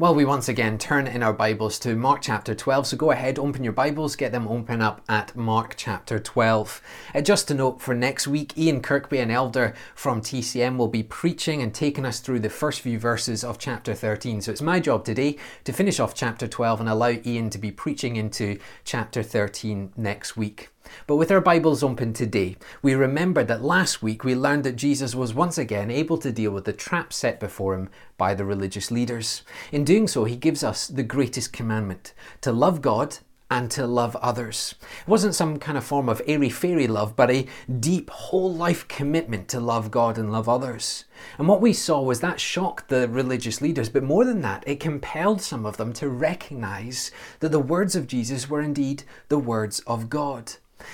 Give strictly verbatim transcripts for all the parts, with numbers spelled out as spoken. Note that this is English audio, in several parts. Well, we once again turn in our Bibles to Mark chapter twelve, so go ahead, open your Bibles, get them open up at Mark chapter twelve. Uh, just to note, for next week, Ian Kirkby, an elder from T C M, will be preaching and taking us through the first few verses of chapter thirteen. So it's my job today to finish off chapter twelve and allow Ian to be preaching into chapter thirteen next week. But with our Bibles open today, we remember that last week we learned that Jesus was once again able to deal with the trap set before him by the religious leaders. In doing so, he gives us the greatest commandment, to love God and to love others. It wasn't some kind of form of airy-fairy love, but a deep, whole-life commitment to love God and love others. And what we saw was that shocked the religious leaders, but more than that, it compelled some of them to recognize that the words of Jesus were indeed the words of God.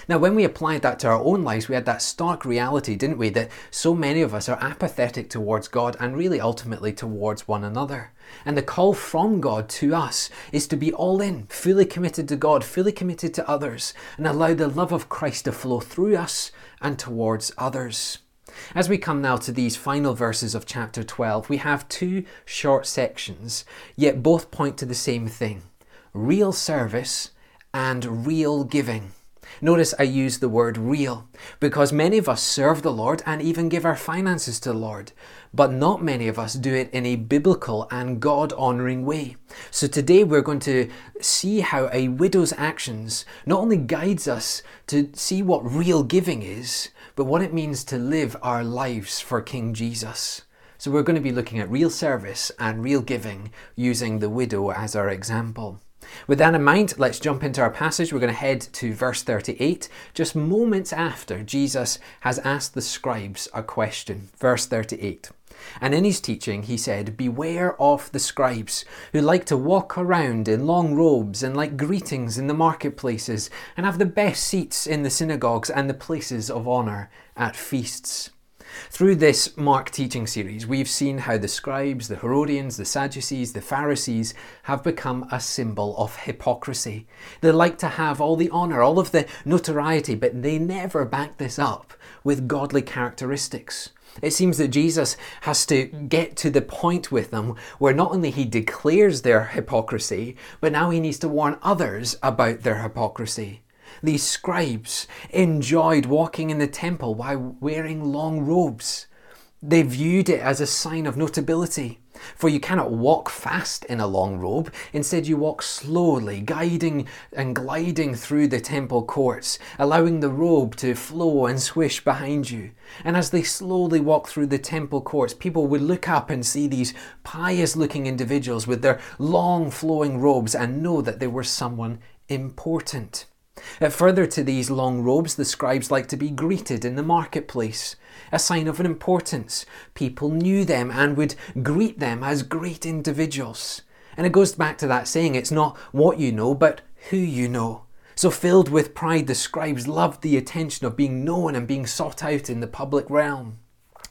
Now, when we applied that to our own lives, we had that stark reality, didn't we, that so many of us are apathetic towards God and really ultimately towards one another. And the call from God to us is to be all in, fully committed to God, fully committed to others, and allow the love of Christ to flow through us and towards others. As we come now to these final verses of chapter twelve, we have two short sections, yet both point to the same thing: real service and real giving. Notice I use the word real, because many of us serve the Lord and even give our finances to the Lord, but not many of us do it in a biblical and God-honouring way. So today we're going to see how a widow's actions not only guides us to see what real giving is, but what it means to live our lives for King Jesus. So we're going to be looking at real service and real giving using the widow as our example. With that in mind, let's jump into our passage. We're going to head to verse thirty-eight, just moments after Jesus has asked the scribes a question. Verse thirty-eight. And in his teaching, he said, "Beware of the scribes, who like to walk around in long robes and like greetings in the marketplaces, and have the best seats in the synagogues and the places of honor at feasts." Through this Mark teaching series, we've seen how the scribes, the Herodians, the Sadducees, the Pharisees have become a symbol of hypocrisy. They like to have all the honour, all of the notoriety, but they never back this up with godly characteristics. It seems that Jesus has to get to the point with them where not only he declares their hypocrisy, but now he needs to warn others about their hypocrisy. These scribes enjoyed walking in the temple while wearing long robes. They viewed it as a sign of notability, for you cannot walk fast in a long robe. Instead, you walk slowly, guiding and gliding through the temple courts, allowing the robe to flow and swish behind you. And as they slowly walk through the temple courts, people would look up and see these pious-looking individuals with their long flowing robes and know that they were someone important. Uh, further to these long robes, the scribes liked to be greeted in the marketplace, a sign of importance. People knew them and would greet them as great individuals. And it goes back to that saying, it's not what you know, but who you know. So filled with pride, the scribes loved the attention of being known and being sought out in the public realm.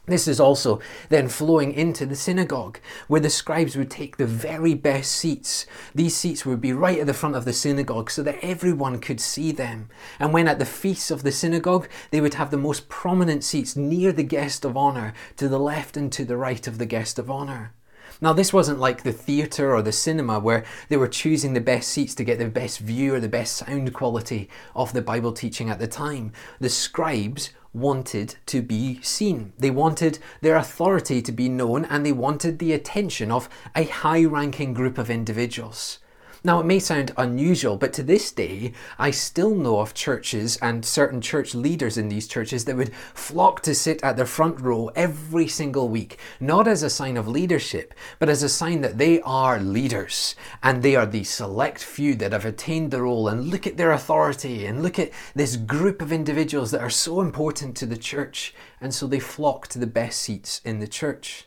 This is also then flowing into the synagogue, where the scribes would take the very best seats. These seats would be right at the front of the synagogue so that everyone could see them. And when at the feasts of the synagogue, they would have the most prominent seats near the guest of honour, to the left and to the right of the guest of honour. Now, this wasn't like the theatre or the cinema where they were choosing the best seats to get the best view or the best sound quality of the Bible teaching at the time. The scribes wanted to be seen. They wanted their authority to be known, and they wanted the attention of a high-ranking group of individuals. Now, it may sound unusual, but to this day, I still know of churches and certain church leaders in these churches that would flock to sit at the front row every single week, not as a sign of leadership, but as a sign that they are leaders, and they are the select few that have attained the role, and look at their authority, and look at this group of individuals that are so important to the church, and so they flock to the best seats in the church.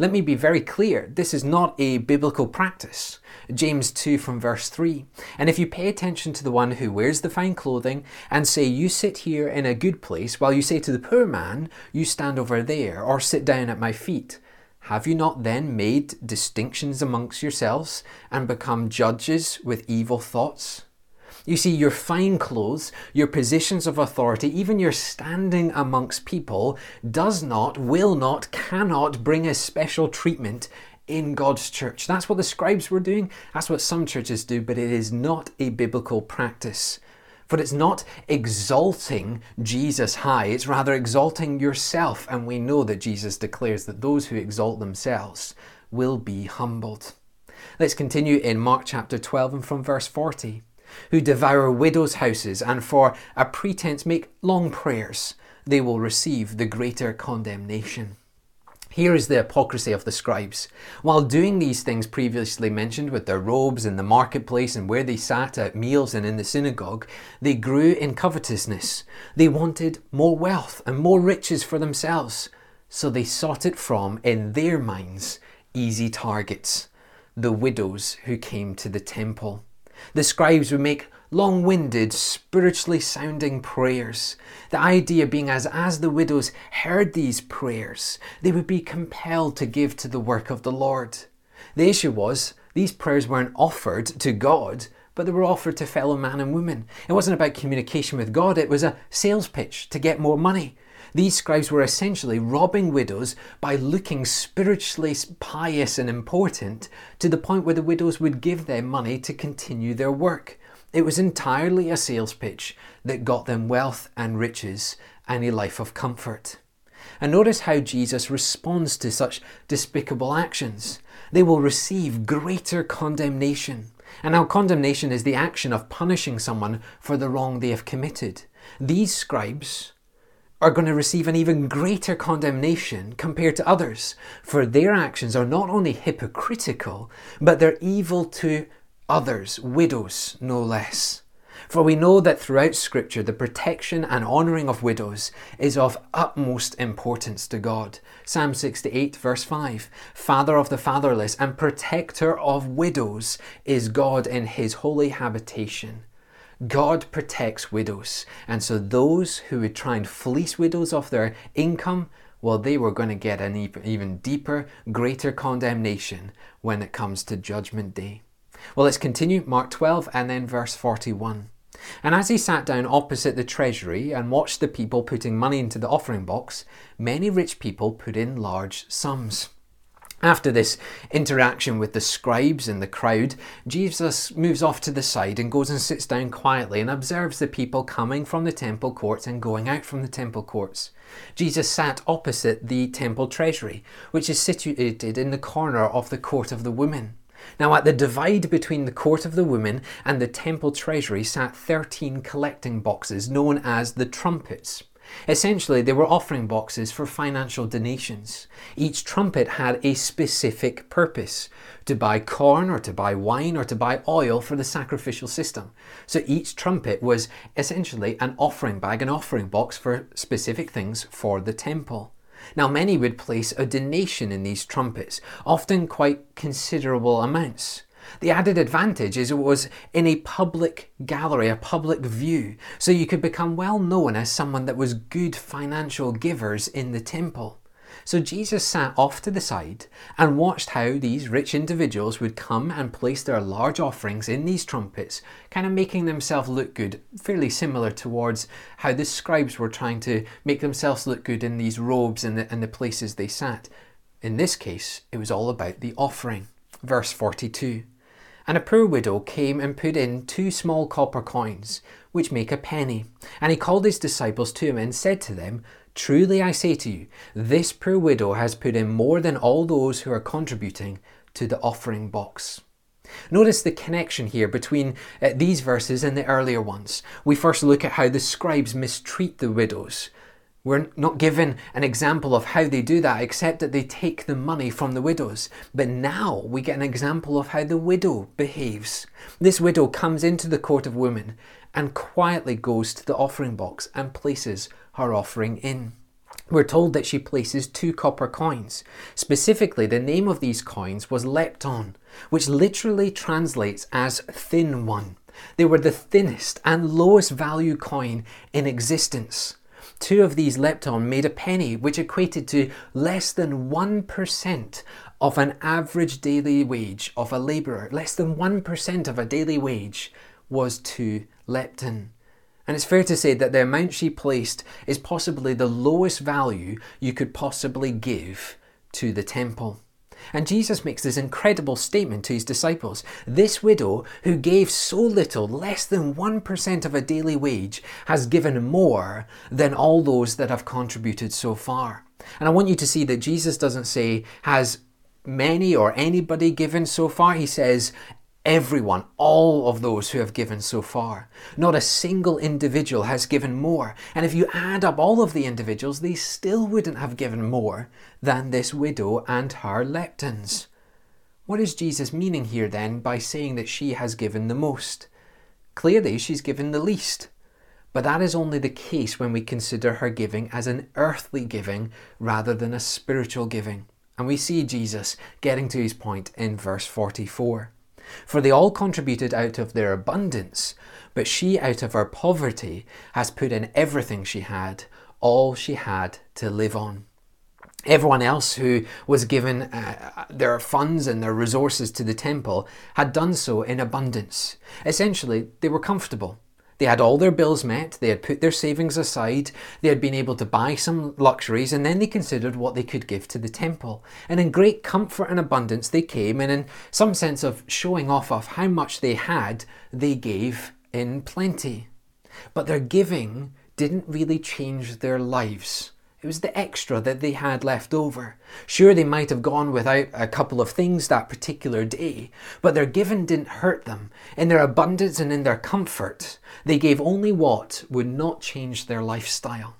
Let me be very clear, this is not a biblical practice. James two from verse three. And if you pay attention to the one who wears the fine clothing and say, "You sit here in a good place," while you say to the poor man, "You stand over there," or "Sit down at my feet," have you not then made distinctions amongst yourselves and become judges with evil thoughts? You see, your fine clothes, your positions of authority, even your standing amongst people does not, will not, cannot bring a special treatment in God's church. That's what the scribes were doing. That's what some churches do, but it is not a biblical practice. For it's not exalting Jesus high, it's rather exalting yourself. And we know that Jesus declares that those who exalt themselves will be humbled. Let's continue in Mark chapter twelve and from verse forty. Who devour widows' houses and for a pretense make long prayers, they will receive the greater condemnation. Here is the hypocrisy of the scribes. While doing these things previously mentioned with their robes in the marketplace and where they sat at meals and in the synagogue, they grew in covetousness. They wanted more wealth and more riches for themselves. So they sought it from, in their minds, easy targets, the widows who came to the temple. The scribes would make long-winded, spiritually sounding prayers. The idea being as as the widows heard these prayers, they would be compelled to give to the work of the Lord. The issue was, these prayers weren't offered to God, but they were offered to fellow man and woman. It wasn't about communication with God, it was a sales pitch to get more money. These scribes were essentially robbing widows by looking spiritually pious and important to the point where the widows would give them money to continue their work. It was entirely a sales pitch that got them wealth and riches and a life of comfort. And notice how Jesus responds to such despicable actions. They will receive greater condemnation. And now condemnation is the action of punishing someone for the wrong they have committed. These scribes are going to receive an even greater condemnation compared to others, for their actions are not only hypocritical, but they're evil to others, widows no less. For we know that throughout Scripture, the protection and honouring of widows is of utmost importance to God. Psalm sixty-eight verse five, Father of the fatherless and protector of widows is God in his holy habitation. God protects widows, and so those who would try and fleece widows off their income, well, they were going to get an even deeper, greater condemnation when it comes to Judgment Day. Well, let's continue, Mark twelve and then verse forty-one. And as he sat down opposite the treasury and watched the people putting money into the offering box, many rich people put in large sums. After this interaction with the scribes and the crowd, Jesus moves off to the side and goes and sits down quietly and observes the people coming from the temple courts and going out from the temple courts. Jesus sat opposite the temple treasury, which is situated in the corner of the court of the women. Now at the divide between the court of the women and the temple treasury sat thirteen collecting boxes known as the trumpets. Essentially, they were offering boxes for financial donations. Each trumpet had a specific purpose, to buy corn or to buy wine or to buy oil for the sacrificial system. So each trumpet was essentially an offering bag, an offering box for specific things for the temple. Now many would place a donation in these trumpets, often quite considerable amounts. The added advantage is it was in a public gallery, a public view, so you could become well known as someone that was good financial givers in the temple. So Jesus sat off to the side and watched how these rich individuals would come and place their large offerings in these trumpets, kind of making themselves look good, fairly similar towards how the scribes were trying to make themselves look good in these robes and the, and the places they sat. In this case, it was all about the offering. Verse forty-two. And a poor widow came and put in two small copper coins, which make a penny. And he called his disciples to him and said to them, Truly I say to you, this poor widow has put in more than all those who are contributing to the offering box. Notice the connection here between uh, these verses and the earlier ones. We first look at how the scribes mistreat the widows. We're not given an example of how they do that, except that they take the money from the widows. But now we get an example of how the widow behaves. This widow comes into the court of women and quietly goes to the offering box and places her offering in. We're told that she places two copper coins. Specifically, the name of these coins was lepton, which literally translates as thin one. They were the thinnest and lowest value coin in existence. Two of these lepton made a penny, which equated to less than one percent of an average daily wage of a labourer. Less than one percent of a daily wage was two lepton. And it's fair to say that the amount she placed is possibly the lowest value you could possibly give to the temple. And Jesus makes this incredible statement to his disciples. This widow, who gave so little, less than one percent of a daily wage, has given more than all those that have contributed so far. And I want you to see that Jesus doesn't say, has many or anybody given so far? He says, everyone, all of those who have given so far. Not a single individual has given more. And if you add up all of the individuals, they still wouldn't have given more than this widow and her leptons. What is Jesus meaning here then by saying that she has given the most? Clearly, she's given the least. But that is only the case when we consider her giving as an earthly giving rather than a spiritual giving. And we see Jesus getting to his point in verse forty-four. For they all contributed out of their abundance, but she out of her poverty has put in everything she had, all she had to live on. Everyone else who was given uh, their funds and their resources to the temple had done so in abundance. Essentially, they were comfortable. They had all their bills met, they had put their savings aside, they had been able to buy some luxuries, and then they considered what they could give to the temple. And in great comfort and abundance they came, and in some sense of showing off of how much they had, they gave in plenty. But their giving didn't really change their lives. It was the extra that they had left over. Sure, they might have gone without a couple of things that particular day, but their giving didn't hurt them. In their abundance and in their comfort, they gave only what would not change their lifestyle.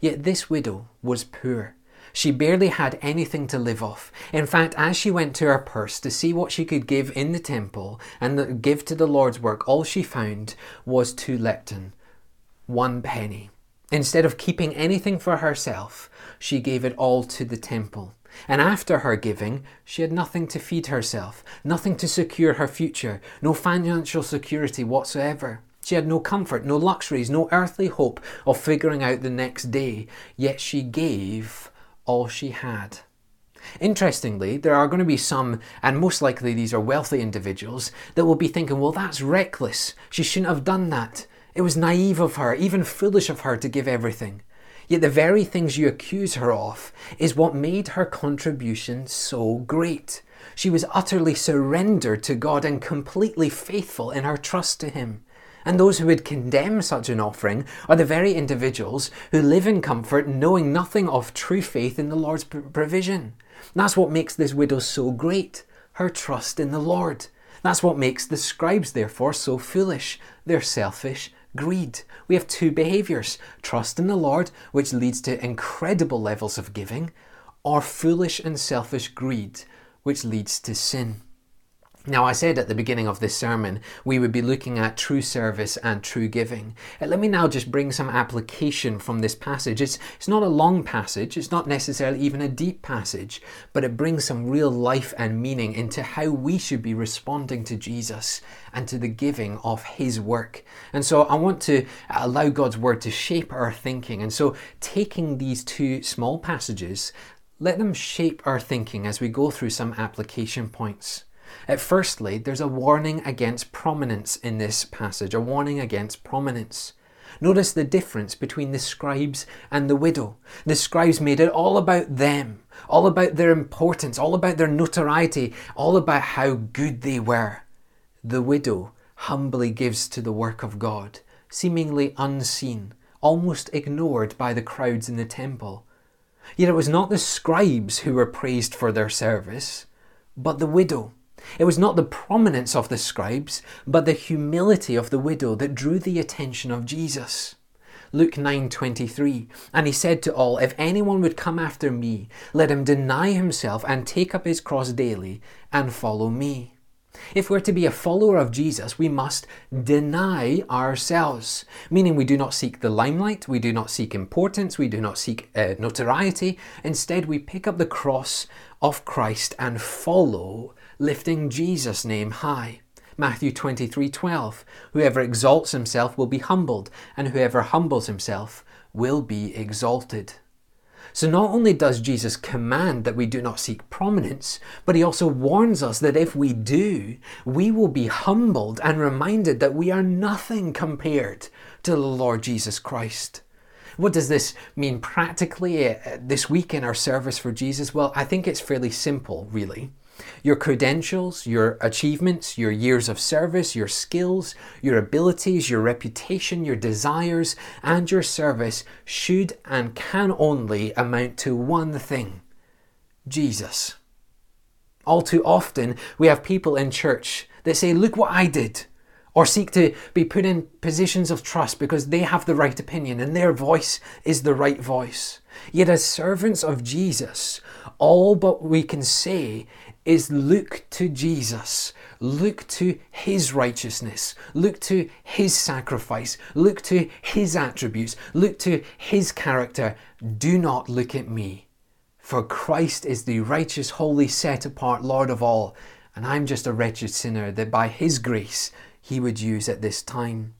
Yet this widow was poor. She barely had anything to live off. In fact, as she went to her purse to see what she could give in the temple and give to the Lord's work, all she found was two leptons, one penny. Instead of keeping anything for herself, she gave it all to the temple. And after her giving, she had nothing to feed herself, nothing to secure her future, no financial security whatsoever. She had no comfort, no luxuries, no earthly hope of figuring out the next day, yet she gave all she had. Interestingly, there are going to be some, and most likely these are wealthy individuals, that will be thinking, well, that's reckless. She shouldn't have done that. It was naive of her, even foolish of her to give everything. Yet the very things you accuse her of is what made her contribution so great. She was utterly surrendered to God and completely faithful in her trust to Him. And those who would condemn such an offering are the very individuals who live in comfort knowing nothing of true faith in the Lord's provision. And that's what makes this widow so great, her trust in the Lord. That's what makes the scribes therefore so foolish, their selfish greed. We have two behaviours, trust in the Lord, which leads to incredible levels of giving, or foolish and selfish greed, which leads to sin. Now, I said at the beginning of this sermon, we would be looking at true service and true giving. Let me now just bring some application from this passage. It's, it's not a long passage, it's not necessarily even a deep passage, but it brings some real life and meaning into how we should be responding to Jesus and to the giving of His work. And so I want to allow God's Word to shape our thinking. And so taking these two small passages, let them shape our thinking as we go through some application points. At firstly, there's a warning against prominence in this passage, a warning against prominence. Notice the difference between the scribes and the widow. The scribes made it all about them, all about their importance, all about their notoriety, all about how good they were. The widow humbly gives to the work of God, seemingly unseen, almost ignored by the crowds in the temple. Yet it was not the scribes who were praised for their service, but the widow. It was not the prominence of the scribes, but the humility of the widow that drew the attention of Jesus. Luke nine twenty-three, and he said to all, if anyone would come after me, let him deny himself and take up his cross daily and follow me. If we're to be a follower of Jesus, we must deny ourselves, meaning we do not seek the limelight, we do not seek importance, we do not seek uh, notoriety. Instead, we pick up the cross of Christ and follow, lifting Jesus' name high. Matthew twenty-three twelve, whoever exalts himself will be humbled, and whoever humbles himself will be exalted. So not only does Jesus command that we do not seek prominence, but he also warns us that if we do, we will be humbled and reminded that we are nothing compared to the Lord Jesus Christ. What does this mean practically uh, this week in our service for Jesus? Well, I think it's fairly simple, really. Your credentials, your achievements, your years of service, your skills, your abilities, your reputation, your desires, and your service should and can only amount to one thing: Jesus. All too often, we have people in church that say, "Look what I did," or seek to be put in positions of trust because they have the right opinion and their voice is the right voice. Yet as servants of Jesus, all but we can say is look to Jesus, look to His righteousness, look to His sacrifice, look to His attributes, look to His character. Do not look at me, for Christ is the righteous, holy, set apart Lord of all, and I'm just a wretched sinner that by His grace He would use at this time.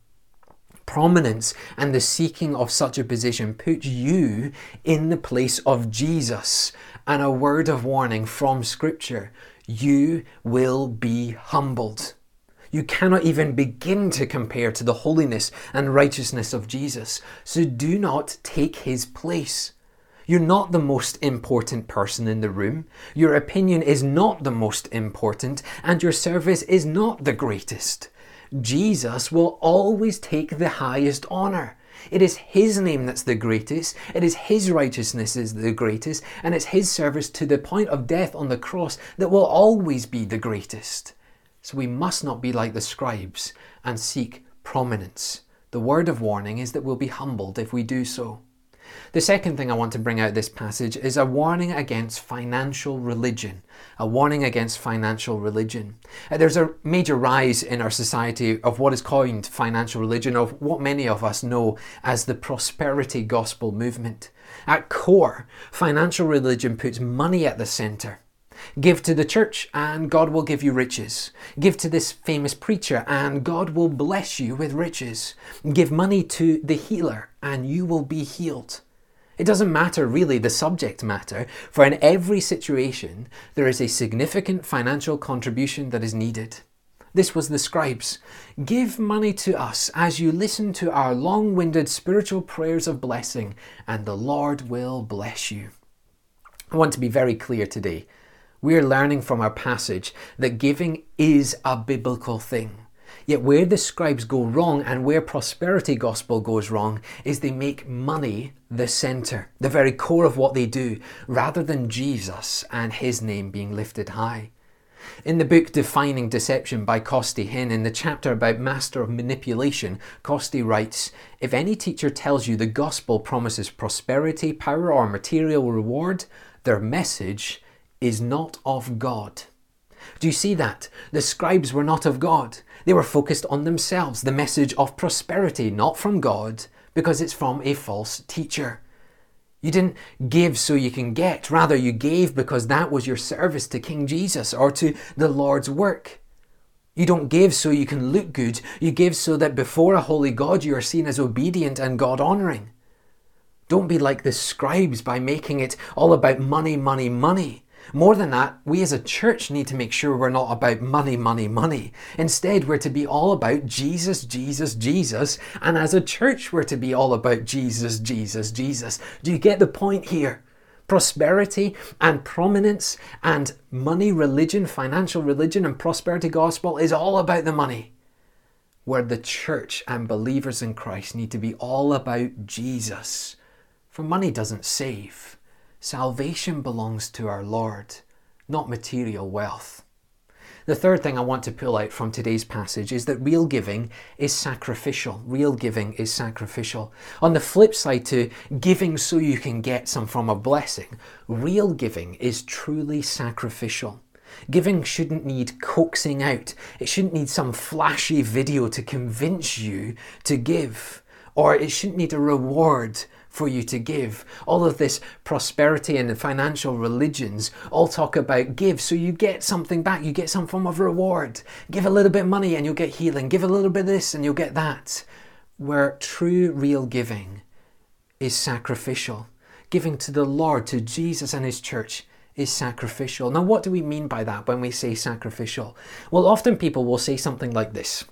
Prominence and the seeking of such a position puts you in the place of Jesus. And a word of warning from Scripture: you will be humbled. You cannot even begin to compare to the holiness and righteousness of Jesus. So do not take His place. You're not the most important person in the room. Your opinion is not the most important, and your service is not the greatest. Jesus will always take the highest honour. It is His name that's the greatest, it is His righteousness is the greatest, and it's His service to the point of death on the cross that will always be the greatest. So we must not be like the scribes and seek prominence. The word of warning is that we'll be humbled if we do so. The second thing I want to bring out this passage is a warning against financial religion. A warning against financial religion. Uh, there's a major rise in our society of what is coined financial religion, of what many of us know as the prosperity gospel movement. At core, financial religion puts money at the centre. Give to the church and God will give you riches. Give to this famous preacher and God will bless you with riches. Give money to the healer and you will be healed. It doesn't matter really the subject matter, for in every situation there is a significant financial contribution that is needed. This was the scribes. Give money to us as you listen to our long-winded spiritual prayers of blessing, and the Lord will bless you. I want to be very clear today. We are learning from our passage that giving is a biblical thing. Yet where the scribes go wrong and where prosperity gospel goes wrong is they make money the centre, the very core of what they do, rather than Jesus and His name being lifted high. In the book Defining Deception by Costi Hinn, in the chapter about master of manipulation, Costi writes, "If any teacher tells you the gospel promises prosperity, power or material reward, their message is not of God." Do you see that? The scribes were not of God. They were focused on themselves, the message of prosperity, not from God, because it's from a false teacher. You didn't give so you can get. Rather, you gave because that was your service to King Jesus or to the Lord's work. You don't give so you can look good. You give so that before a holy God you are seen as obedient and God-honouring. Don't be like the scribes by making it all about money, money, money. More than that, we as a church need to make sure we're not about money, money, money. Instead, we're to be all about Jesus, Jesus, Jesus. And as a church, we're to be all about Jesus, Jesus, Jesus. Do you get the point here? Prosperity and prominence and money religion, financial religion and prosperity gospel is all about the money. Where the church and believers in Christ need to be all about Jesus. For money doesn't save. Salvation belongs to our Lord, not material wealth. The third thing I want to pull out from today's passage is that real giving is sacrificial. Real giving is sacrificial. On the flip side to giving so you can get some form of blessing, real giving is truly sacrificial. Giving shouldn't need coaxing out. It shouldn't need some flashy video to convince you to give, or it shouldn't need a reward for you to give. All of this prosperity and financial religions all talk about give so you get something back, you get some form of reward. Give a little bit of money and you'll get healing. Give a little bit of this and you'll get that. Where true real giving is sacrificial. Giving to the Lord, to Jesus and His church is sacrificial. Now what do we mean by that when we say sacrificial? Well, often people will say something like this.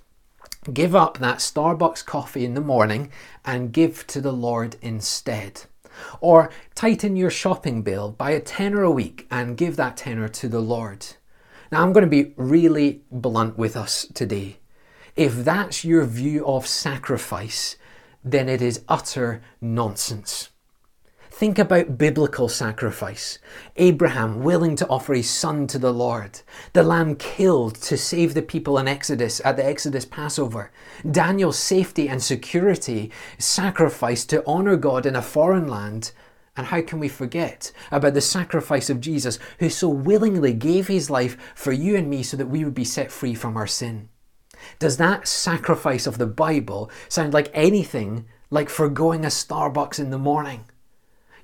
Give up that Starbucks coffee in the morning and give to the Lord instead. Or tighten your shopping bill by a tenner a week and give that tenner to the Lord. Now, I'm going to be really blunt with us today. If that's your view of sacrifice, then it is utter nonsense. Think about biblical sacrifice. Abraham willing to offer his son to the Lord. The lamb killed to save the people in Exodus at the Exodus Passover. Daniel's safety and security sacrificed to honor God in a foreign land. And how can we forget about the sacrifice of Jesus, who so willingly gave his life for you and me so that we would be set free from our sin? Does that sacrifice of the Bible sound like anything like forgoing a Starbucks in the morning?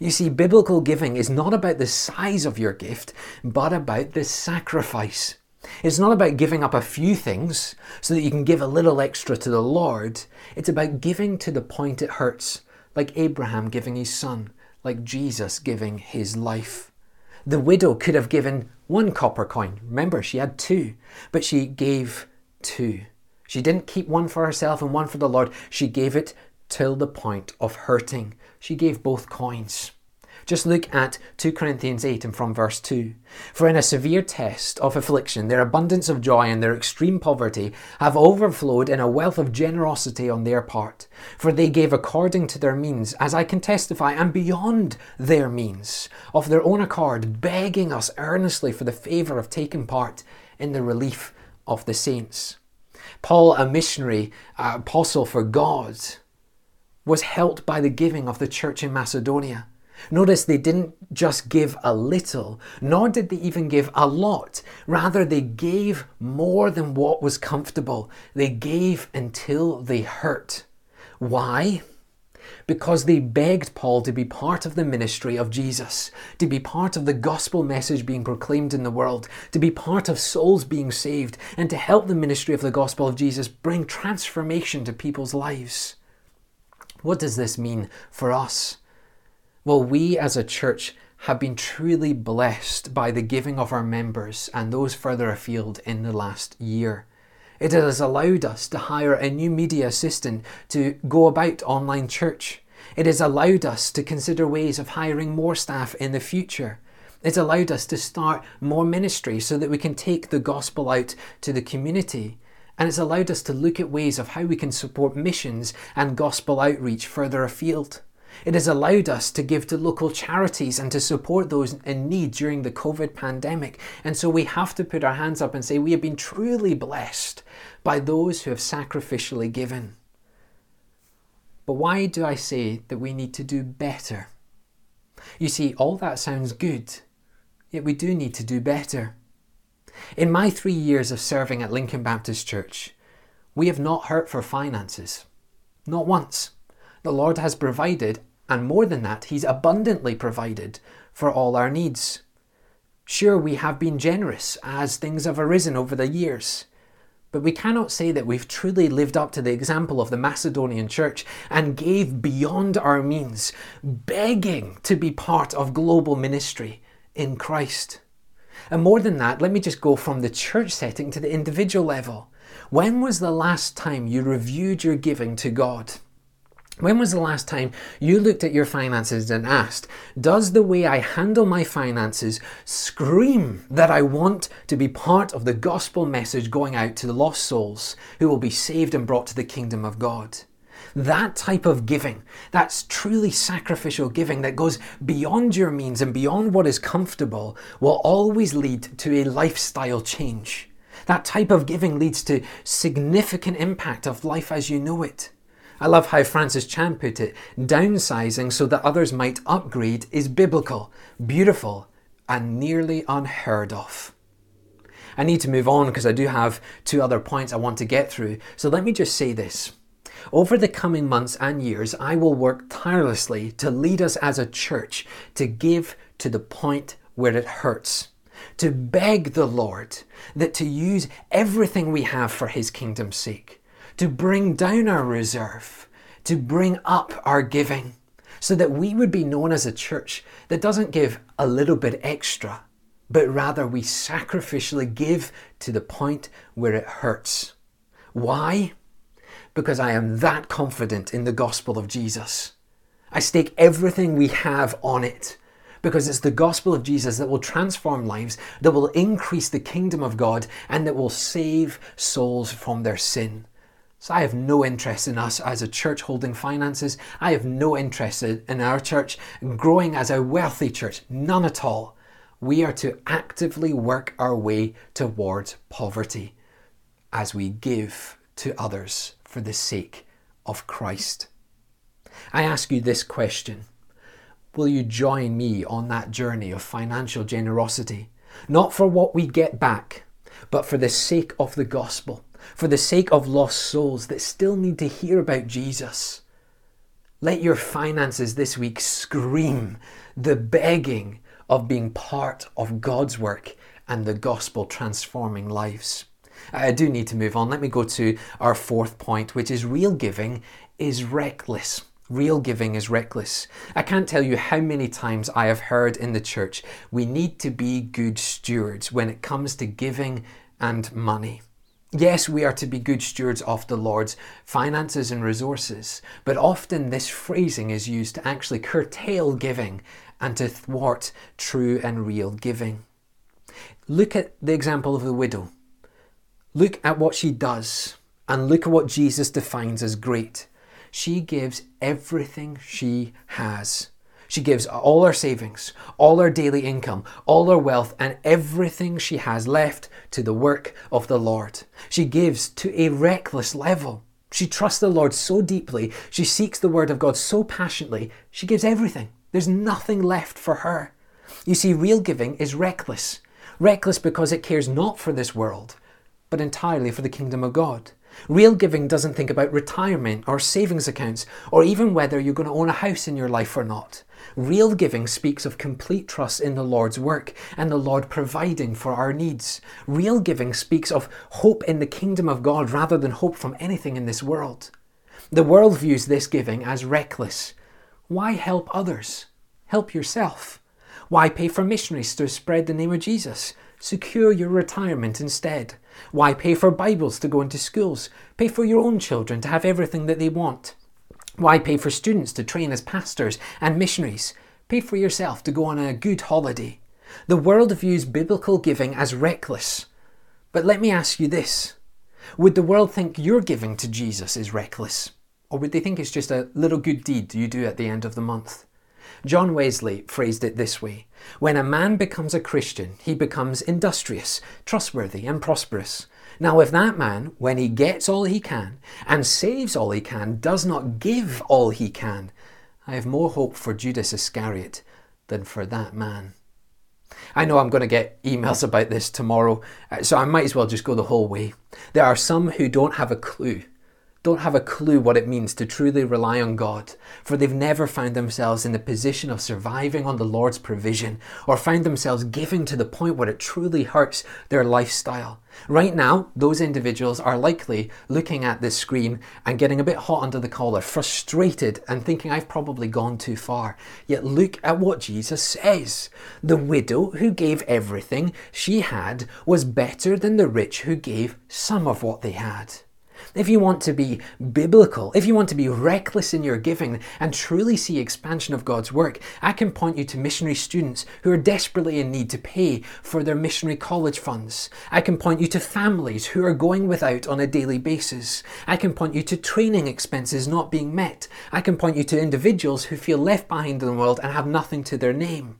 You see, biblical giving is not about the size of your gift, but about the sacrifice. It's not about giving up a few things so that you can give a little extra to the Lord. It's about giving to the point it hurts, like Abraham giving his son, like Jesus giving his life. The widow could have given one copper coin. Remember, she had two, but she gave two. She didn't keep one for herself and one for the Lord. She gave it till the point of hurting. She gave both coins. Just look at Second Corinthians eight and from verse two. For in a severe test of affliction, their abundance of joy and their extreme poverty have overflowed in a wealth of generosity on their part. For they gave according to their means, as I can testify, and beyond their means, of their own accord, begging us earnestly for the favour of taking part in the relief of the saints. Paul, a missionary, uh, apostle for God, was helped by the giving of the church in Macedonia. Notice they didn't just give a little, nor did they even give a lot. Rather, they gave more than what was comfortable. They gave until they hurt. Why? Because they begged Paul to be part of the ministry of Jesus, to be part of the gospel message being proclaimed in the world, to be part of souls being saved, and to help the ministry of the gospel of Jesus bring transformation to people's lives. What does this mean for us? Well, we as a church have been truly blessed by the giving of our members and those further afield in the last year. It has allowed us to hire a new media assistant to go about online church. It has allowed us to consider ways of hiring more staff in the future. It's allowed us to start more ministry so that we can take the gospel out to the community. And it's allowed us to look at ways of how we can support missions and gospel outreach further afield. It has allowed us to give to local charities and to support those in need during the COVID pandemic. And so we have to put our hands up and say we have been truly blessed by those who have sacrificially given. But why do I say that we need to do better? You see, all that sounds good, yet we do need to do better. In my three years of serving at Lincoln Baptist Church, we have not hurt for finances. Not once. The Lord has provided, and more than that, He's abundantly provided for all our needs. Sure, we have been generous as things have arisen over the years, but we cannot say that we've truly lived up to the example of the Macedonian church and gave beyond our means, begging to be part of global ministry in Christ. And more than that, let me just go from the church setting to the individual level. When was the last time you reviewed your giving to God? When was the last time you looked at your finances and asked, does the way I handle my finances scream that I want to be part of the gospel message going out to the lost souls who will be saved and brought to the kingdom of God? That type of giving, that's truly sacrificial giving that goes beyond your means and beyond what is comfortable, will always lead to a lifestyle change. That type of giving leads to significant impact of life as you know it. I love how Francis Chan put it, downsizing so that others might upgrade is biblical, beautiful, and nearly unheard of. I need to move on because I do have two other points I want to get through, so let me just say this. Over the coming months and years, I will work tirelessly to lead us as a church to give to the point where it hurts, to beg the Lord that to use everything we have for His kingdom's sake, to bring down our reserve, to bring up our giving, so that we would be known as a church that doesn't give a little bit extra, but rather we sacrificially give to the point where it hurts. Why? because I am that confident in the gospel of Jesus. I stake everything we have on it, because it's the gospel of Jesus that will transform lives, that will increase the kingdom of God, and that will save souls from their sin. So I have no interest in us as a church holding finances. I have no interest in our church growing as a wealthy church. None at all. We are to actively work our way towards poverty as we give to others for the sake of Christ. I ask you this question. Will you join me on that journey of financial generosity? Not for what we get back, but for the sake of the gospel, for the sake of lost souls that still need to hear about Jesus. Let your finances this week scream the begging of being part of God's work and the gospel transforming lives. I do need to move on. Let me go to our fourth point, which is real giving is reckless. Real giving is reckless. I can't tell you how many times I have heard in the church, we need to be good stewards when it comes to giving and money. Yes, we are to be good stewards of the Lord's finances and resources, but often this phrasing is used to actually curtail giving and to thwart true and real giving. Look at the example of the widow. Look at what she does, and look at what Jesus defines as great. She gives everything she has. She gives all her savings, all her daily income, all her wealth, and everything she has left to the work of the Lord. She gives to a reckless level. She trusts the Lord so deeply. She seeks the word of God so passionately. She gives everything. There's nothing left for her. You see, real giving is reckless. Reckless because it cares not for this world, but entirely for the kingdom of God. Real giving doesn't think about retirement or savings accounts or even whether you're going to own a house in your life or not. Real giving speaks of complete trust in the Lord's work and the Lord providing for our needs. Real giving speaks of hope in the kingdom of God rather than hope from anything in this world. The world views this giving as reckless. Why help others? Help yourself. Why pay for missionaries to spread the name of Jesus? Secure your retirement instead. Why pay for Bibles to go into schools? Pay for your own children to have everything that they want. Why pay for students to train as pastors and missionaries? Pay for yourself to go on a good holiday. The world views biblical giving as reckless. But let me ask you this. Would the world think your giving to Jesus is reckless? Or would they think it's just a little good deed you do at the end of the month? John Wesley phrased it this way. When a man becomes a Christian, he becomes industrious, trustworthy, and prosperous. Now if that man, when he gets all he can and saves all he can, does not give all he can, I have more hope for Judas Iscariot than for that man. I know I'm going to get emails about this tomorrow, so I might as well just go the whole way. There are some who don't have a clue. Don't have a clue what it means to truly rely on God, for they've never found themselves in the position of surviving on the Lord's provision or found themselves giving to the point where it truly hurts their lifestyle. Right now, those individuals are likely looking at this screen and getting a bit hot under the collar, frustrated and thinking, I've probably gone too far. Yet look at what Jesus says. The widow who gave everything she had was better than the rich who gave some of what they had. If you want to be biblical, if you want to be reckless in your giving and truly see expansion of God's work, I can point you to missionary students who are desperately in need to pay for their missionary college funds. I can point you to families who are going without on a daily basis. I can point you to training expenses not being met. I can point you to individuals who feel left behind in the world and have nothing to their name.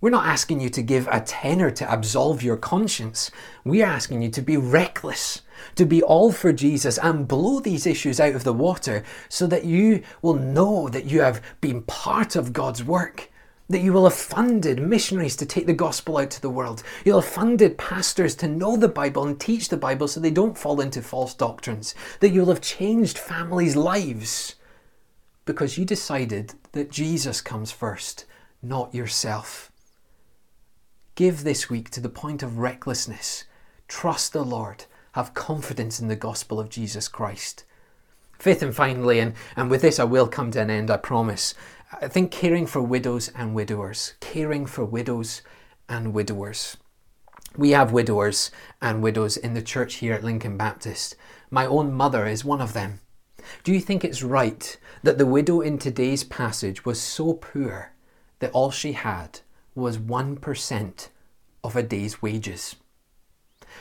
We're not asking you to give a tenner to absolve your conscience. We are asking you to be reckless, to be all for Jesus and blow these issues out of the water so that you will know that you have been part of God's work, that you will have funded missionaries to take the gospel out to the world. You'll have funded pastors to know the Bible and teach the Bible so they don't fall into false doctrines, that you'll have changed families' lives because you decided that Jesus comes first, not yourself. Give this week to the point of recklessness. Trust the Lord. Have confidence in the gospel of Jesus Christ. Fifth and finally, and, and with this I will come to an end, I promise. I think caring for widows and widowers. Caring for widows and widowers. We have widowers and widows in the church here at Lincoln Baptist. My own mother is one of them. Do you think it's right that the widow in today's passage was so poor that all she had was one percent of a day's wages?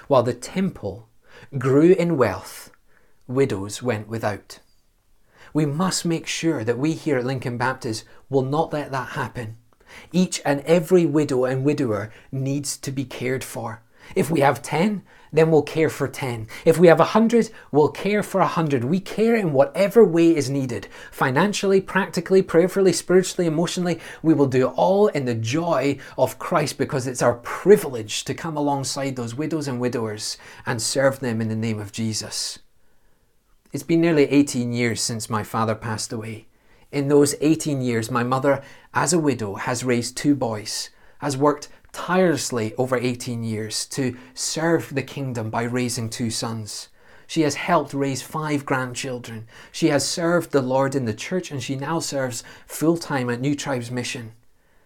While the temple grew in wealth, widows went without. We must make sure that we here at Lincoln Baptist will not let that happen. Each and every widow and widower needs to be cared for. If we have ten, then we'll care for ten. If we have a hundred, we'll care for a hundred. We care in whatever way is needed. Financially, practically, prayerfully, spiritually, emotionally, we will do it all in the joy of Christ, because it's our privilege to come alongside those widows and widowers and serve them in the name of Jesus. It's been nearly eighteen years since my father passed away. In those eighteen years, my mother, as a widow, has raised two boys, has worked tirelessly over eighteen years to serve the kingdom by raising two sons. She has helped raise five grandchildren. She has served the Lord in the church, and she now serves full-time at New Tribes Mission.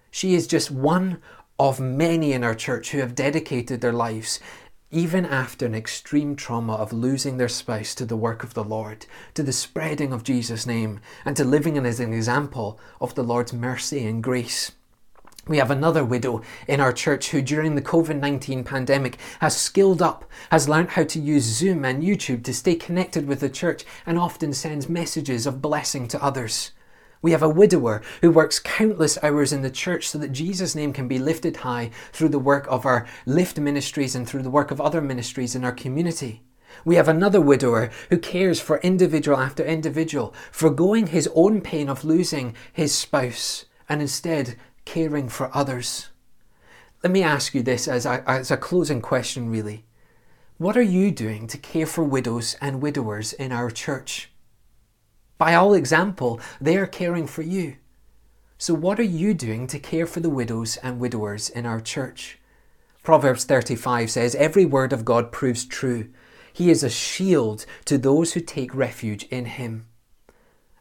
She is just one of many in our church who have dedicated their lives, even after an extreme trauma of losing their spouse, to the work of the Lord, to the spreading of Jesus' name, and to living as an example of the Lord's mercy and grace. We have another widow in our church who during the covid nineteen pandemic has skilled up, has learned how to use Zoom and YouTube to stay connected with the church, and often sends messages of blessing to others. We have a widower who works countless hours in the church so that Jesus' name can be lifted high through the work of our Lift ministries and through the work of other ministries in our community. We have another widower who cares for individual after individual, forgoing his own pain of losing his spouse and instead caring for others. Let me ask you this as a, as a closing question, really. What are you doing to care for widows and widowers in our church? By all example, they are caring for you. So what are you doing to care for the widows and widowers in our church? Proverbs thirty-five says, "Every word of God proves true. He is a shield to those who take refuge in him."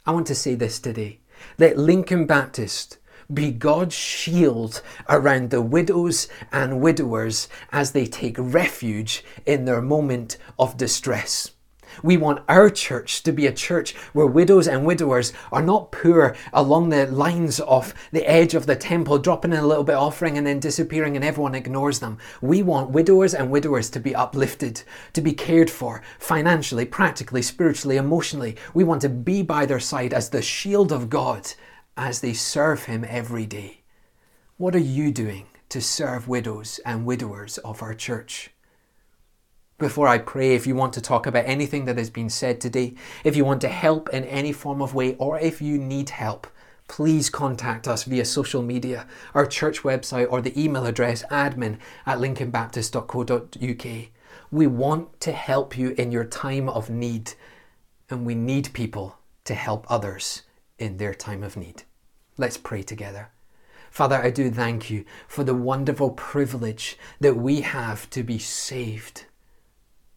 I want to say this today. Let Lincoln Baptist be God's shield around the widows and widowers as they take refuge in their moment of distress. We want our church to be a church where widows and widowers are not poor along the lines of the edge of the temple, dropping in a little bit of offering and then disappearing and everyone ignores them. We want widowers and widowers to be uplifted, to be cared for financially, practically, spiritually, emotionally. We want to be by their side as the shield of God as they serve him every day. What are you doing to serve widows and widowers of our church? Before I pray, if you want to talk about anything that has been said today, if you want to help in any form of way, or if you need help, please contact us via social media, our church website, or the email address admin at lincoln baptist dot co dot uk. We want to help you in your time of need, and we need people to help others in their time of need. Let's pray together. Father, I do thank you for the wonderful privilege that we have to be saved.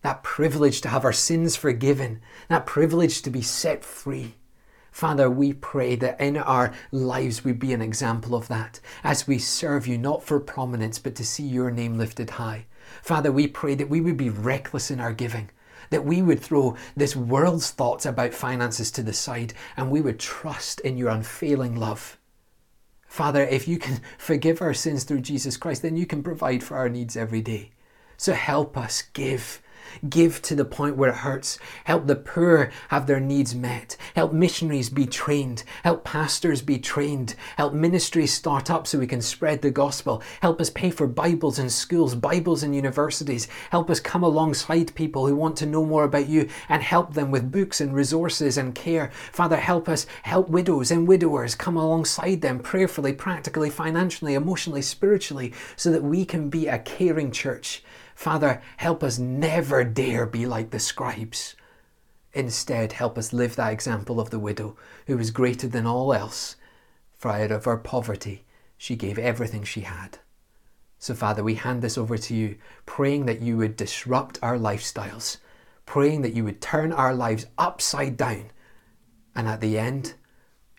That privilege to have our sins forgiven, that privilege to be set free. Father, we pray that in our lives we be an example of that, as we serve you not for prominence, but to see your name lifted high. Father, we pray that we would be reckless in our giving, that we would throw this world's thoughts about finances to the side, and we would trust in your unfailing love. Father, if you can forgive our sins through Jesus Christ, then you can provide for our needs every day. So help us give. Give to the point where it hurts. Help the poor have their needs met. Help missionaries be trained. Help pastors be trained. Help ministries start up so we can spread the gospel. Help us pay for Bibles in schools, Bibles in universities. Help us come alongside people who want to know more about you and help them with books and resources and care. Father, help us help widows and widowers, come alongside them prayerfully, practically, financially, emotionally, spiritually, so that we can be a caring church. Father, help us never dare be like the scribes. Instead, help us live that example of the widow who was greater than all else, for out of her poverty she gave everything she had. So Father, we hand this over to you, praying that you would disrupt our lifestyles, praying that you would turn our lives upside down, and at the end,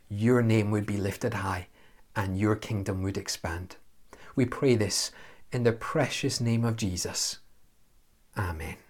your name would be lifted high and your kingdom would expand. We pray this in the precious name of Jesus. Amen.